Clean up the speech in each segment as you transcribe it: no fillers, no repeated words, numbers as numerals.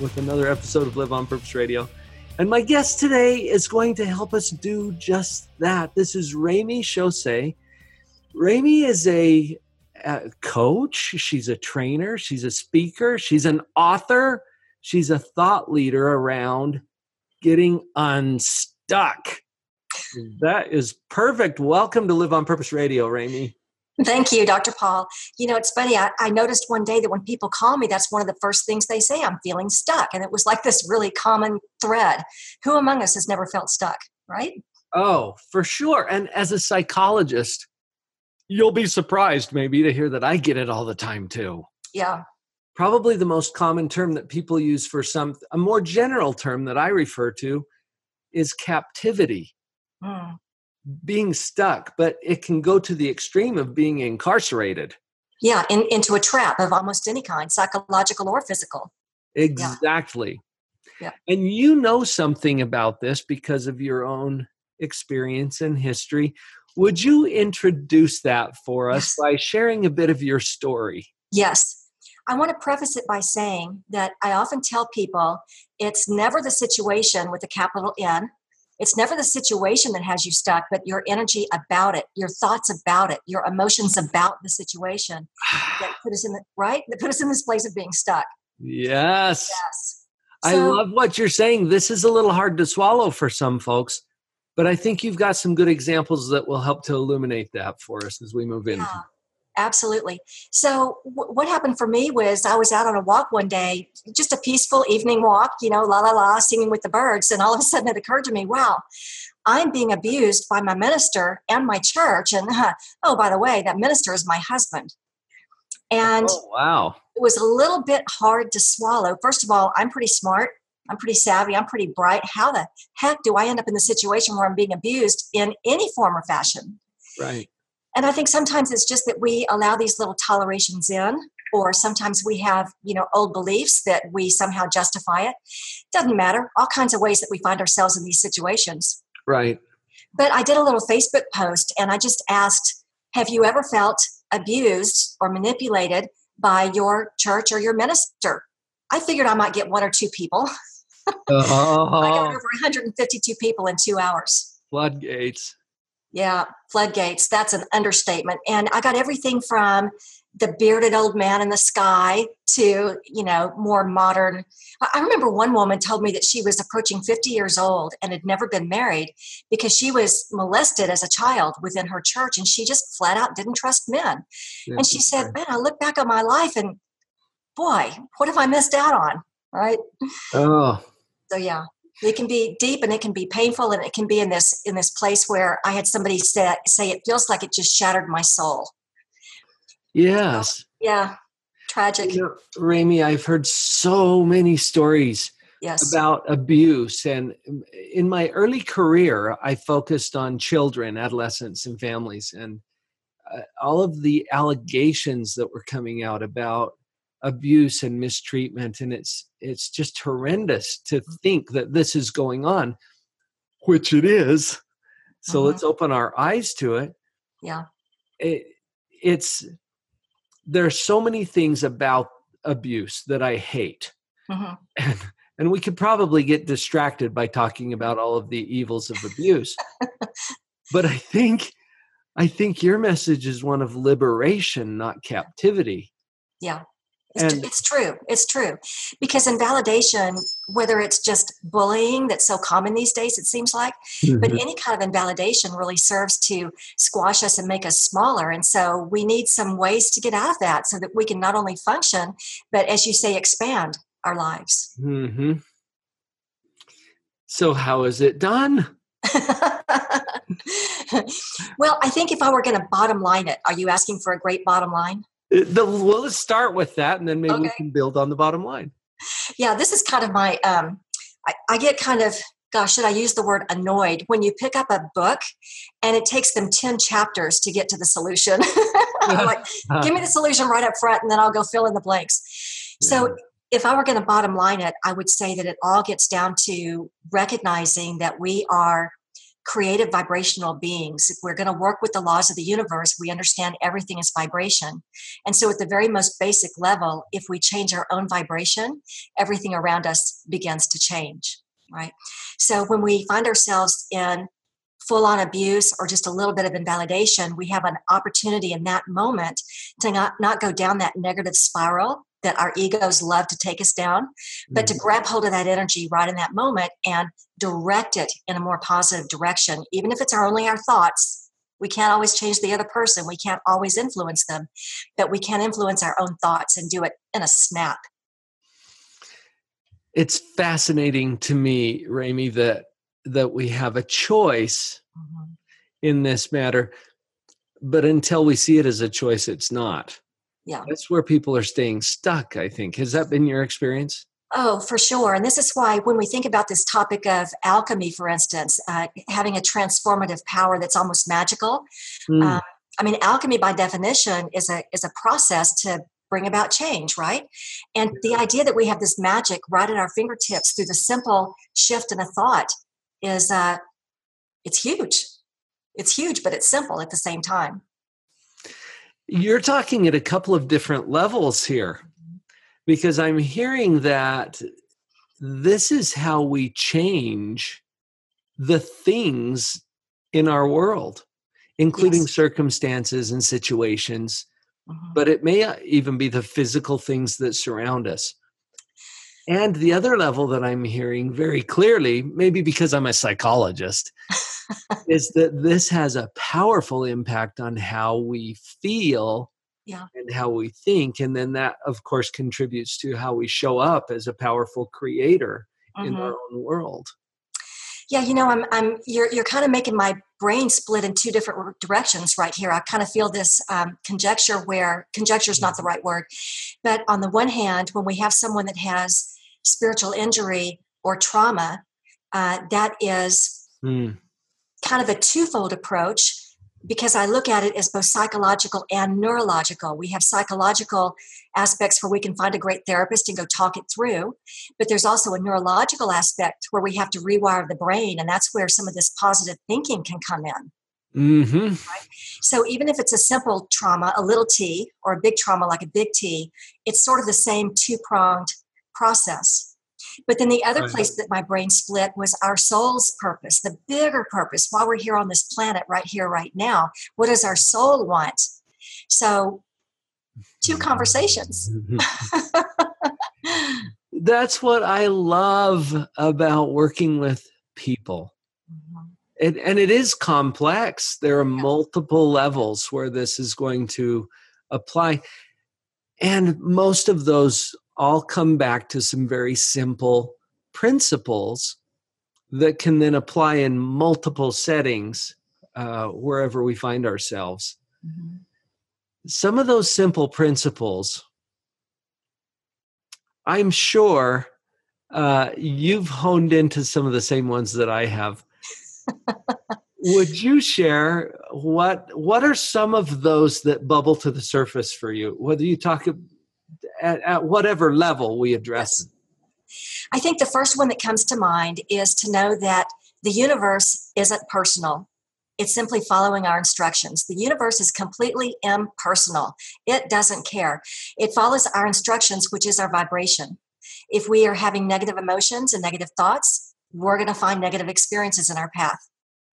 with another episode of Live on Purpose Radio. And my guest today is going to help us do just that. This is Ramey Chaussé. Ramey is a coach. She's a trainer. She's a speaker. She's an author. She's a thought leader around getting unstuck. That is perfect. Welcome to Live on Purpose Radio, Ramey. Thank you, Dr. Paul. You know, it's funny. I noticed one day that when people call me, that's one of the first things they say, I'm feeling stuck. And it was like this really common thread. Who among us has never felt stuck, right? Oh, for sure. And as a psychologist, you'll be surprised maybe to hear that I get it all the time too. Yeah. Probably the most common term that people use for a more general term that I refer to is captivity. Mm. Being stuck, but it can go to the extreme of being incarcerated. Yeah, into a trap of almost any kind, psychological or physical. Exactly. Yeah. And you know something about this because of your own experience and history. Would you introduce that for us by sharing a bit of your story? Yes. I want to preface it by saying that I often tell people it's never the situation with a capital N. It's never the situation that has you stuck, but your energy about it, your thoughts about it, your emotions about the situation that put us in that put us in this place of being stuck. Yes. Yes. So, I love what you're saying. This is a little hard to swallow for some folks, but I think you've got some good examples that will help to illuminate that for us as we move in. Yeah, absolutely. So what happened for me was I was out on a walk one day, just a peaceful evening walk, you know, la, la, la, singing with the birds. And all of a sudden it occurred to me, wow, I'm being abused by my minister and my church. And oh, by the way, that minister is my husband. And oh, wow. It was a little bit hard to swallow. First of all, I'm pretty smart. I'm pretty savvy. I'm pretty bright. How the heck do I end up in the situation where I'm being abused in any form or fashion? Right. And I think sometimes it's just that we allow these little tolerations in, or sometimes we have, you know, old beliefs that we somehow justify it. Doesn't matter. All kinds of ways that we find ourselves in these situations. Right. But I did a little Facebook post and I just asked, have you ever felt abused or manipulated by your church or your minister? I figured I might get one or two people. I got over 152 people in 2 hours. Floodgates. Yeah, floodgates. That's an understatement. And I got everything from the bearded old man in the sky to, you know, more modern. I remember one woman told me that she was approaching 50 years old and had never been married because she was molested as a child within her church. And she just flat out didn't trust men. Yeah, and she said, man, I look back on my life and boy, what have I missed out on? Right. Oh. So, yeah. It can be deep and it can be painful and it can be in this place where I had somebody say it feels like it just shattered my soul. Yes. Yeah. Tragic. You know, Ramey, I've heard so many stories about abuse. And in my early career, I focused on children, adolescents, and families. And all of the allegations that were coming out about abuse and mistreatment, and it's just horrendous to think that this is going on, which it is. So let's open our eyes to it. Yeah, it's there are so many things about abuse that I hate, and we could probably get distracted by talking about all of the evils of abuse. But I think your message is one of liberation, not captivity. Yeah. It's true. Because invalidation, whether it's just bullying that's so common these days, it seems like, but any kind of invalidation really serves to squash us and make us smaller. And so we need some ways to get out of that so that we can not only function, but as you say, expand our lives. Mm-hmm. So how is it done? Well, I think if I were going to bottom line it, are you asking for a great bottom line? Well, let's start with that, and then maybe we can build on the bottom line. Yeah, this is kind of my, I get kind of, gosh, should I use the word annoyed when you pick up a book and it takes them 10 chapters to get to the solution. I'm like, give me the solution right up front and then I'll go fill in the blanks. Yeah. So if I were going to bottom line it, I would say that it all gets down to recognizing that we are creative vibrational beings. If we're going to work with the laws of the universe, we understand everything is vibration. And so at the very most basic level, if we change our own vibration, everything around us begins to change. Right. So when we find ourselves in full-on abuse or just a little bit of invalidation, we have an opportunity in that moment to not go down that negative spiral that our egos love to take us down, but to grab hold of that energy right in that moment and direct it in a more positive direction. Even if it's only our thoughts, we can't always change the other person. We can't always influence them, but we can influence our own thoughts and do it in a snap. It's fascinating to me, Ramey, that we have a choice in this matter, but until we see it as a choice, it's not. Yeah. That's where people are staying stuck, I think. Has that been your experience? Oh, for sure. And this is why when we think about this topic of alchemy, for instance, having a transformative power that's almost magical. I mean, alchemy by definition is a process to bring about change, right? And the idea that we have this magic right at our fingertips through the simple shift in a thought is, it's huge. It's huge, but it's simple at the same time. You're talking at a couple of different levels here, because I'm hearing that this is how we change the things in our world, including circumstances and situations, but it may even be the physical things that surround us. And the other level that I'm hearing very clearly, maybe because I'm a psychologist, is that this has a powerful impact on how we feel and how we think. And then that, of course, contributes to how we show up as a powerful creator in our own world. Yeah, you know, you're kind of making my brain split in two different directions right here. I kind of feel this conjecture where conjecture is not the right word. But on the one hand, when we have someone that has spiritual injury or trauma, that is kind of a twofold approach, because I look at it as both psychological and neurological. We have psychological aspects where we can find a great therapist and go talk it through, but there's also a neurological aspect where we have to rewire the brain, and that's where some of this positive thinking can come in. Right? So even if it's a simple trauma, a little T, or a big trauma like a big T, it's sort of the same two-pronged process. But then the other place that my brain split was our soul's purpose, the bigger purpose, while we're here on this planet right here, right now. What does our soul want? So two conversations. That's what I love about working with people. And it is complex. There are multiple levels where this is going to apply. And most of those all come back to some very simple principles that can then apply in multiple settings wherever we find ourselves. Some of those simple principles, I'm sure you've honed into some of the same ones that I have. Would you share what are some of those that bubble to the surface for you, whether you talk at whatever level we address them? I think the first one that comes to mind is to know that the universe isn't personal. It's simply following our instructions. The universe is completely impersonal. It doesn't care. It follows our instructions, which is our vibration. If we are having negative emotions and negative thoughts, we're going to find negative experiences in our path.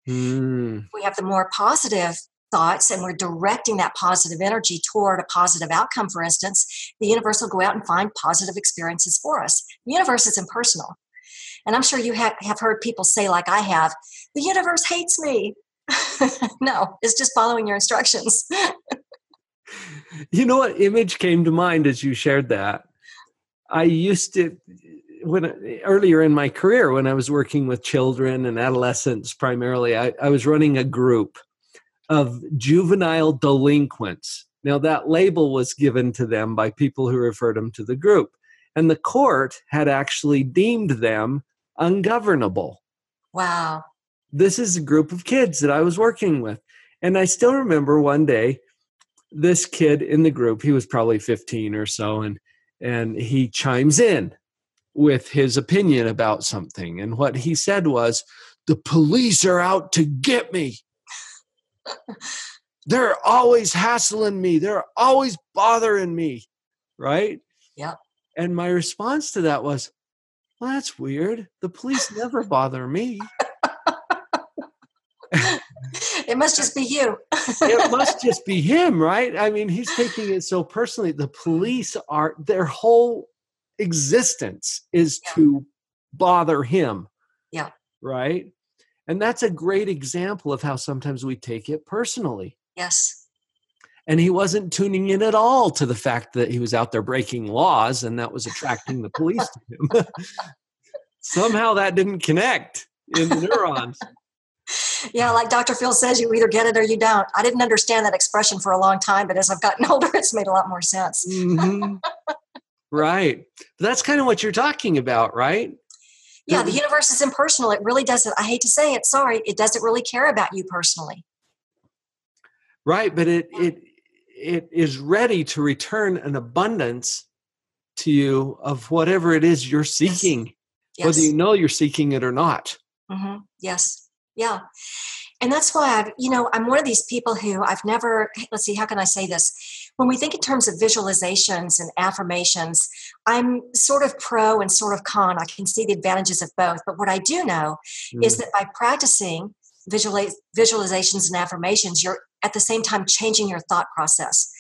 We have the more positive thoughts and we're directing that positive energy toward a positive outcome, for instance, the universe will go out and find positive experiences for us. The universe is impersonal. And I'm sure you have heard people say, like I have, the universe hates me. No, it's just following your instructions. You know what image came to mind as you shared that? I used to, earlier in my career, when I was working with children and adolescents primarily, I was running a group of juvenile delinquents. Now, that label was given to them by people who referred them to the group. and the court had actually deemed them ungovernable. Wow. This is a group of kids that I was working with. And I still remember one day, this kid in the group, he was probably 15 or so, and he chimes in with his opinion about something. And what he said was, "The police are out to get me. They're always hassling me. They're always bothering me." Right? Yep. And my response to that was, "Well, that's weird. The police never bother me." It must just be you. It must just be him, right? I mean, he's taking it so personally. The police are, their whole existence is to bother him. Yeah. Right? And that's a great example of how sometimes we take it personally. Yes. And he wasn't tuning in at all to the fact that he was out there breaking laws and that was attracting the police to him. Somehow that didn't connect in the neurons. Yeah, like Dr. Phil says, you either get it or you don't. I didn't understand that expression for a long time, but as I've gotten older, it's made a lot more sense. Mm-hmm. Right. But that's kind of what you're talking about, right? Yeah, the universe is impersonal. It really doesn't, I hate to say it, sorry, it doesn't really care about you personally. Right, but it is ready to return an abundance to you of whatever it is you're seeking, yes. Whether you know you're seeking it or not. Mm-hmm. Yes. Yeah. And that's why I'm one of these people who I've never, let's see, how can I say this? When we think in terms of visualizations and affirmations, I'm sort of pro and sort of con. I can see the advantages of both. But what I do know is that by practicing visualizations and affirmations, you're at the same time changing your thought process.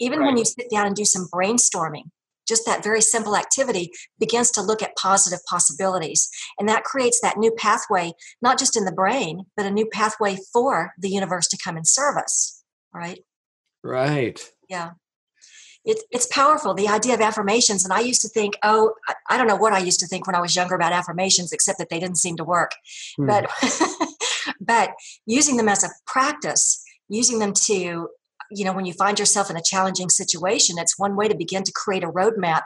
Even when you sit down and do some brainstorming, just that very simple activity begins to look at positive possibilities. And that creates that new pathway, not just in the brain, but a new pathway for the universe to come and serve us. Right? Right. Yeah. It's powerful, the idea of affirmations. And I used to think, I don't know what I used to think when I was younger about affirmations, except that they didn't seem to work. But using them as a practice, using them to, when you find yourself in a challenging situation, it's one way to begin to create a roadmap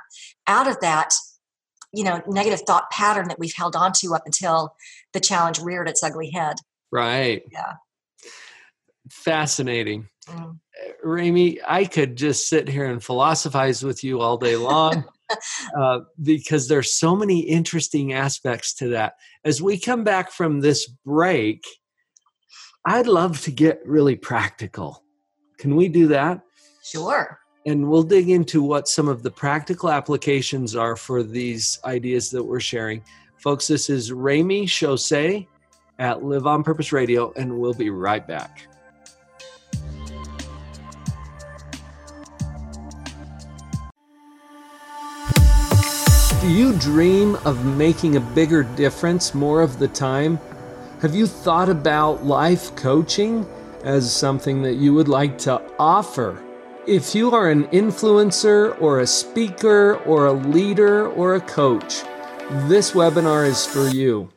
out of that, negative thought pattern that we've held on to up until the challenge reared its ugly head. Right. Yeah. Fascinating. Mm. Ramey, I could just sit here and philosophize with you all day long because there's so many interesting aspects to that. As we come back from this break, I'd love to get really practical. Can we do that? Sure. And we'll dig into what some of the practical applications are for these ideas that we're sharing. Folks, this is Ramey Chaussé at Live on Purpose Radio, and we'll be right back. Do you dream of making a bigger difference more of the time? Have you thought about life coaching as something that you would like to offer? If you are an influencer or a speaker or a leader or a coach, this webinar is for you.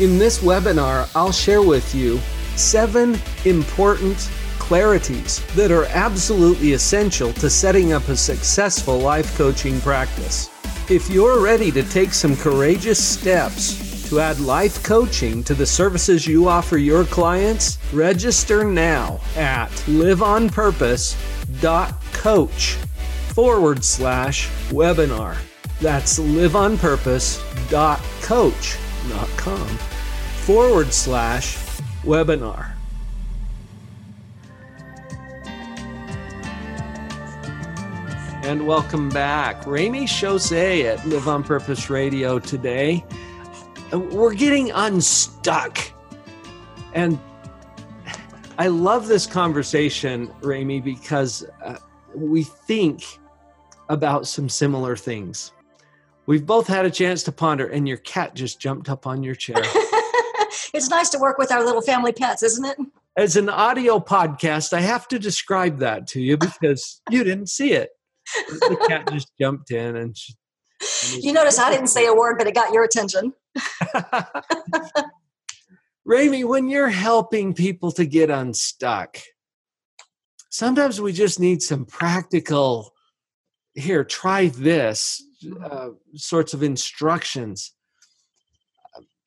In this webinar, I'll share with you 7 important clarities that are absolutely essential to setting up a successful life coaching practice. If you're ready to take some courageous steps to add life coaching to the services you offer your clients, register now at liveonpurpose.coach/webinar. That's liveonpurpose.coach.com/webinar. And welcome back. Ramey Chaussé at Live on Purpose Radio today. We're getting unstuck. And I love this conversation, Ramey, because we think about some similar things. We've both had a chance to ponder, and your cat just jumped up on your chair. It's nice to work with our little family pets, isn't it? As an audio podcast, I have to describe that to you because you didn't see it. The cat just jumped in and she, you notice I didn't say a word, but it got your attention. Ramey, when you're helping people to get unstuck, sometimes we just need some practical, here, try this sorts of instructions.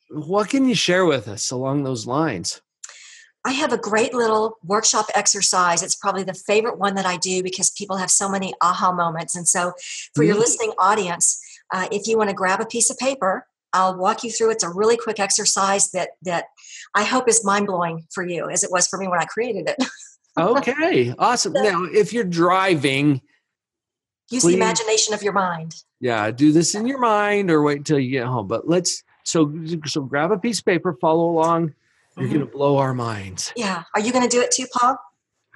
What can you share with us along those lines? I have a great little workshop exercise. It's probably the favorite one that I do because people have so many aha moments. And so for your listening audience, if you want to grab a piece of paper, I'll walk you through. It's a really quick exercise that I hope is mind-blowing for you as it was for me when I created it. Okay, awesome. So, now, if you're driving, use the imagination of your mind. Yeah, do this in your mind or wait until you get home. But so grab a piece of paper, follow along. You're going to blow our minds. Yeah. Are you going to do it too, Paul?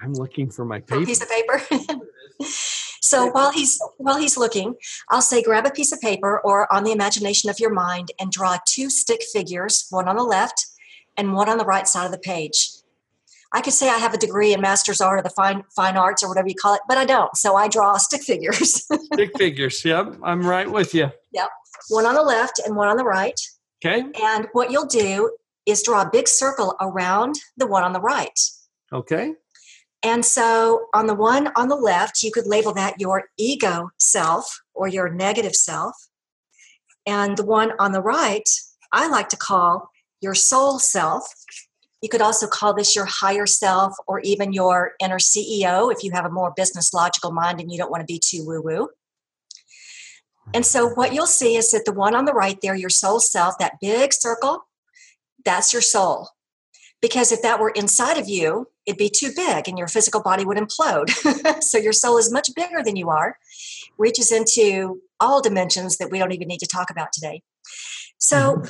I'm looking for my paper. A piece of paper. So while he's looking, I'll say grab a piece of paper or on the imagination of your mind and draw two stick figures, one on the left and one on the right side of the page. I could say I have a degree in master's art or the fine arts or whatever you call it, but I don't. So I draw stick figures. Stick figures. Yep. I'm right with you. Yep. One on the left and one on the right. Okay. And what you'll do is draw a big circle around the one on the right. Okay. And so on the one on the left, you could label that your ego self or your negative self. And the one on the right, I like to call your soul self. You could also call this your higher self or even your inner CEO if you have a more business logical mind and you don't want to be too woo-woo. And so what you'll see is that the one on the right there, your soul self, that big circle, that's your soul. Because if that were inside of you, it'd be too big and your physical body would implode. So your soul is much bigger than you are, reaches into all dimensions that we don't even need to talk about today. So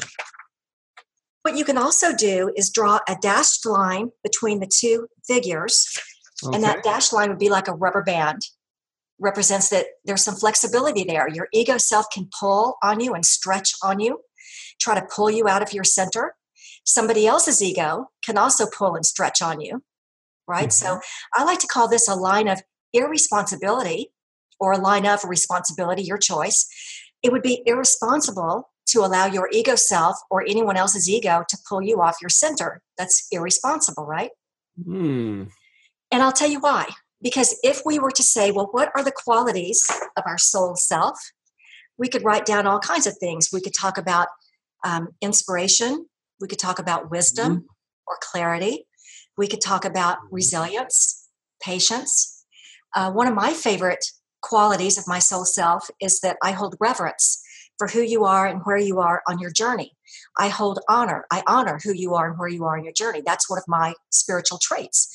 what you can also do is draw a dashed line between the two figures. Okay. And that dashed line would be like a rubber band. Represents that there's some flexibility there. Your ego self can pull on you and stretch on you, try to pull you out of your center. Somebody else's ego can also pull and stretch on you, right? Mm-hmm. So I like to call this a line of irresponsibility or a line of responsibility, your choice. It would be irresponsible to allow your ego self or anyone else's ego to pull you off your center. That's irresponsible, right? Mm. And I'll tell you why. Because if we were to say, well, what are the qualities of our soul self? We could write down all kinds of things. We could talk about inspiration. We could talk about wisdom or clarity. We could talk about resilience, patience. One of my favorite qualities of my soul self is that I hold reverence for who you are and where you are on your journey. I hold honor. I honor who you are and where you are on your journey. That's one of my spiritual traits.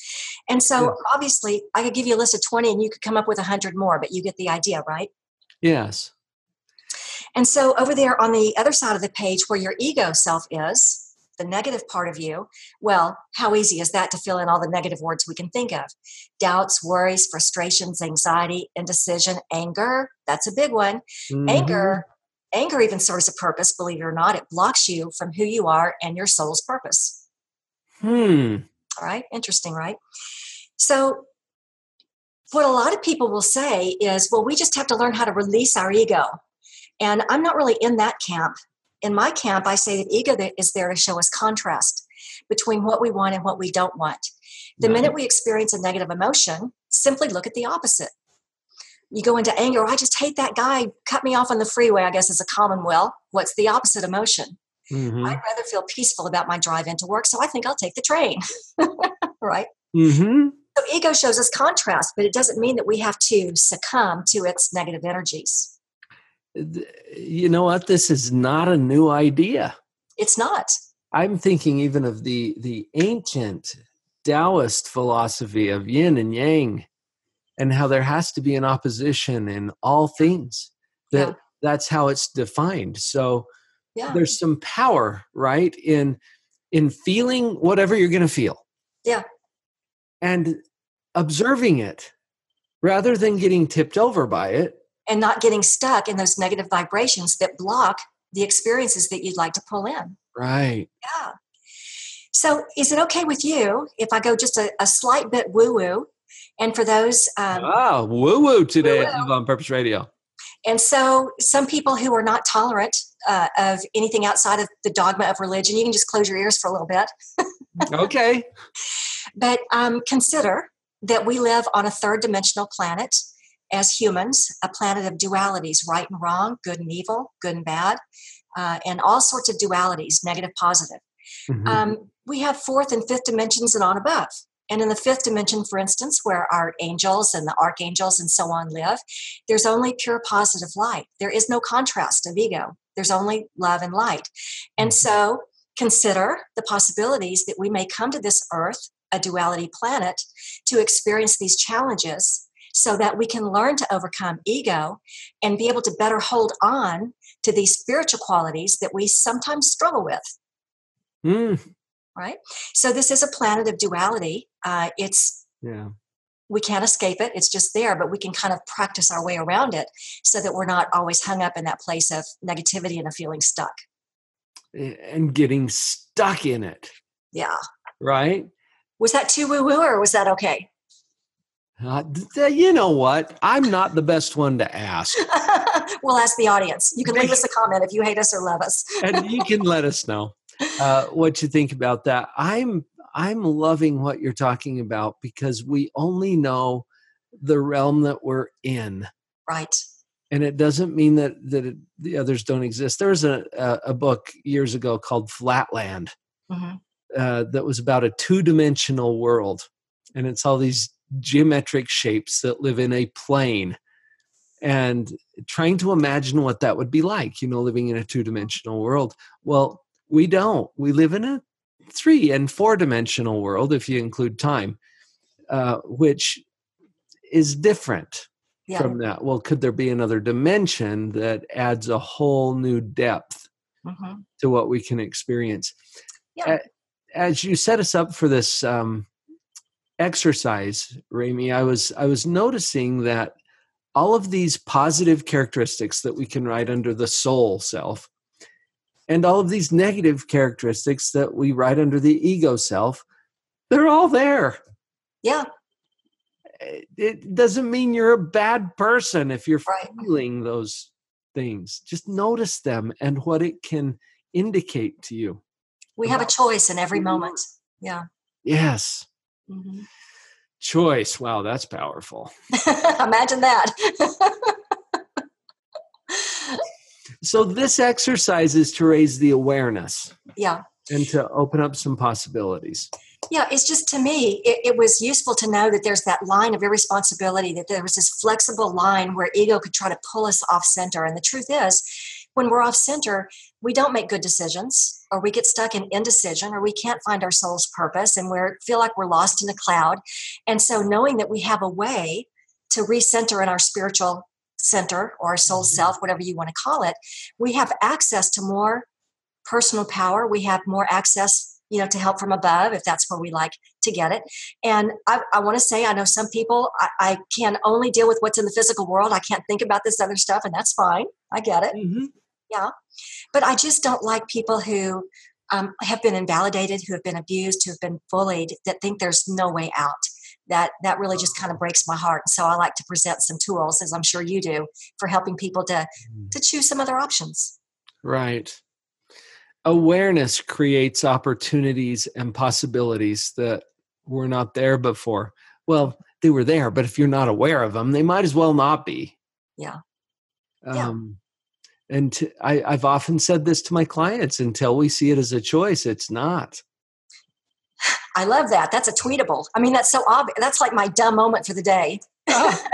And so obviously I could give you a list of 20 and you could come up with 100 more, but you get the idea, right? Yes. And so over there on the other side of the page where your ego self is, the negative part of you, well, how easy is that to fill in all the negative words we can think of? Doubts, worries, frustrations, anxiety, indecision, anger. That's a big one. Mm-hmm. Anger even serves a purpose, believe it or not. It blocks you from who you are and your soul's purpose. All right. Interesting, right? So what a lot of people will say is, well, we just have to learn how to release our ego. And I'm not really in that camp. In my camp, I say that ego is there to show us contrast between what we want and what we don't want. The minute we experience a negative emotion, simply look at the opposite. You go into anger, I just hate that guy, cut me off on the freeway, I guess is a common well. What's the opposite emotion? Mm-hmm. I'd rather feel peaceful about my drive into work, so I think I'll take the train, right? Mm-hmm. So ego shows us contrast, but it doesn't mean that we have to succumb to its negative energies. You know what? This is not a new idea. It's not. I'm thinking even of the ancient Taoist philosophy of yin and yang and how there has to be an opposition in all things. That's how it's defined. So there's some power, right, in feeling whatever you're going to feel. Yeah. And observing it rather than getting tipped over by it. And not getting stuck in those negative vibrations that block the experiences that you'd like to pull in. Right. Yeah. So is it okay with you if I go just a slight bit woo-woo? And for those... woo-woo today at On Purpose Radio. And so some people who are not tolerant of anything outside of the dogma of religion, you can just close your ears for a little bit. Okay. But consider that we live on a third-dimensional planet. as humans, a planet of dualities, right and wrong, good and evil, good and bad, and all sorts of dualities, negative, positive. Mm-hmm. We have fourth and fifth dimensions and on above. And in the fifth dimension, for instance, where our angels and the archangels and so on live, there's only pure positive light. There is no contrast of ego. There's only love and light. And so consider the possibilities that we may come to this earth, a duality planet, to experience these challenges so that we can learn to overcome ego and be able to better hold on to these spiritual qualities that we sometimes struggle with. Mm. Right? So this is a planet of duality. We can't escape it. It's just there, but we can kind of practice our way around it so that we're not always hung up in that place of negativity and of feeling stuck. And getting stuck in it. Yeah. Right? Was that too woo-woo or was that okay? You know what? I'm not the best one to ask. We'll ask the audience. You can leave us a comment if you hate us or love us. And you can let us know. What you think about that. I'm loving what you're talking about because we only know the realm that we're in. Right. And it doesn't mean that the others don't exist. There was a book years ago called Flatland that was about a two-dimensional world. And it's all these geometric shapes that live in a plane. And trying to imagine what that would be like, living in a two-dimensional world. Well, we don't. We live in a 3- and 4-dimensional world, if you include time, which is different from that. Well, could there be another dimension that adds a whole new depth to what we can experience? Yeah. As you set us up for this exercise, Ramey, I was noticing that all of these positive characteristics that we can write under the soul self, and all of these negative characteristics that we write under the ego self, they're all there. Yeah. It doesn't mean you're a bad person if you're feeling those things. Just notice them and what it can indicate to you. We have a choice in every moment. Yeah. Yes. Mm-hmm. Choice. Wow, that's powerful. Imagine that. So this exercise is to raise the awareness. Yeah. And to open up some possibilities. Yeah, it's just, to me, it was useful to know that there's that line of irresponsibility, that there was this flexible line where ego could try to pull us off center. And the truth is, when we're off center, we don't make good decisions, or we get stuck in indecision, or we can't find our soul's purpose, and we feel like we're lost in a cloud. And so knowing that we have a way to recenter in our spiritual center or soul self, whatever you want to call it, we have access to more personal power. We have more access, to help from above, if that's where we like to get it. And I want to say, I know some people, I can only deal with what's in the physical world. I can't think about this other stuff, and that's fine. I get it. Mm-hmm. Yeah. But I just don't like people who have been invalidated, who have been abused, who have been bullied, that think there's no way out. That really just kind of breaks my heart. And so I like to present some tools, as I'm sure you do, for helping people to choose some other options. Right. Awareness creates opportunities and possibilities that were not there before. Well, they were there, but if you're not aware of them, they might as well not be. Yeah. And I've often said this to my clients, until we see it as a choice, it's not. I love that. That's a tweetable. I mean, that's so obvious. That's like my dumb moment for the day. Oh.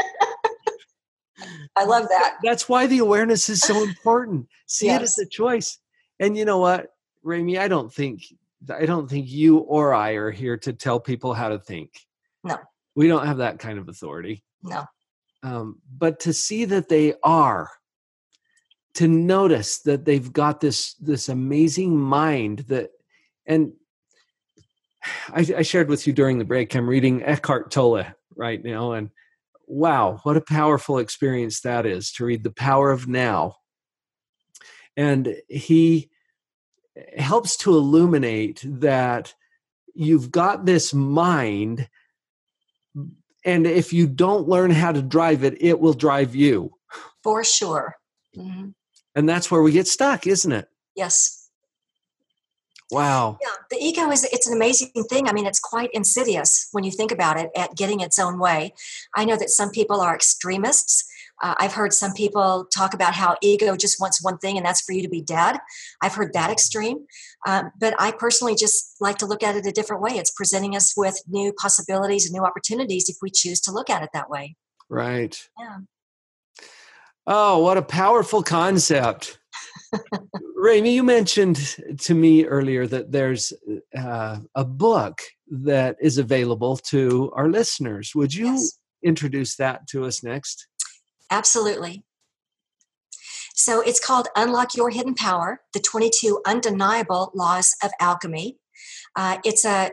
I love that. That's why the awareness is so important. See it as a choice. And you know what, Ramey, I don't think you or I are here to tell people how to think. No. We don't have that kind of authority. No. But to see that they are, to notice that they've got this amazing mind that, and I shared with you during the break, I'm reading Eckhart Tolle right now, and wow, what a powerful experience that is, to read The Power of Now. And he helps to illuminate that you've got this mind, and if you don't learn how to drive it, it will drive you. For sure. Mm-hmm. And that's where we get stuck, isn't it? Yes. Wow. Yeah, the ego it's an amazing thing. I mean, it's quite insidious when you think about it at getting its own way. I know that some people are extremists. I've heard some people talk about how ego just wants one thing, and that's for you to be dead. I've heard that extreme. But I personally just like to look at it a different way. It's presenting us with new possibilities and new opportunities if we choose to look at it that way. Right. Yeah. Oh, what a powerful concept. Ramey, you mentioned to me earlier that there's a book that is available to our listeners. Would you introduce that to us next? Absolutely. So it's called Unlock Your Hidden Power, the 22 Undeniable Laws of Alchemy. It's a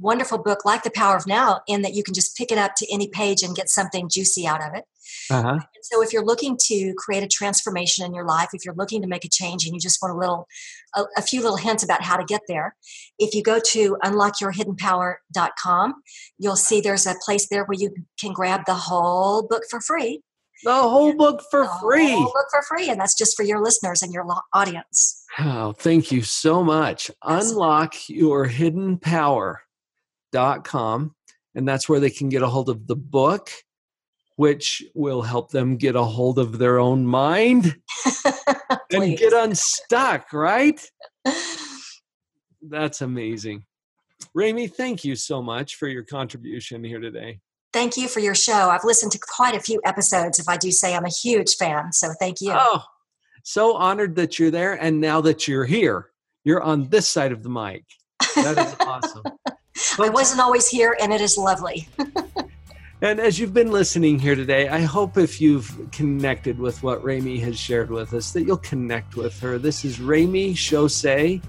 wonderful book, like The Power of Now, in that you can just pick it up to any page and get something juicy out of it. Uh-huh. And so if you're looking to create a transformation in your life, if you're looking to make a change and you just want a few little hints about how to get there, if you go to unlockyourhiddenpower.com, you'll see there's a place there where you can grab the whole book for free. The whole book for free, and that's just for your listeners and your audience. Oh, thank you so much. UnlockYourHiddenPower.com, and that's where they can get a hold of the book, which will help them get a hold of their own mind and get unstuck, right? That's amazing. Ramey, thank you so much for your contribution here today. Thank you for your show. I've listened to quite a few episodes, if I do say I'm a huge fan. So thank you. Oh, so honored that you're there. And now that you're here, you're on this side of the mic. That is awesome. I wasn't always here, and it is lovely. And as you've been listening here today, I hope if you've connected with what Ramey has shared with us, that you'll connect with her. This is Ramey Chaussé.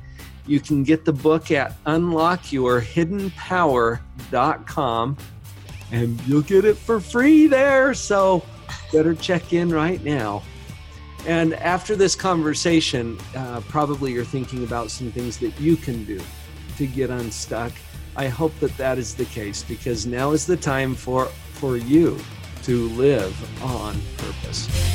You can get the book at unlockyourhiddenpower.com. And you'll get it for free there, so better check in right now. And after this conversation, probably you're thinking about some things that you can do to get unstuck. I hope that that is the case, because now is the time for you to live on purpose.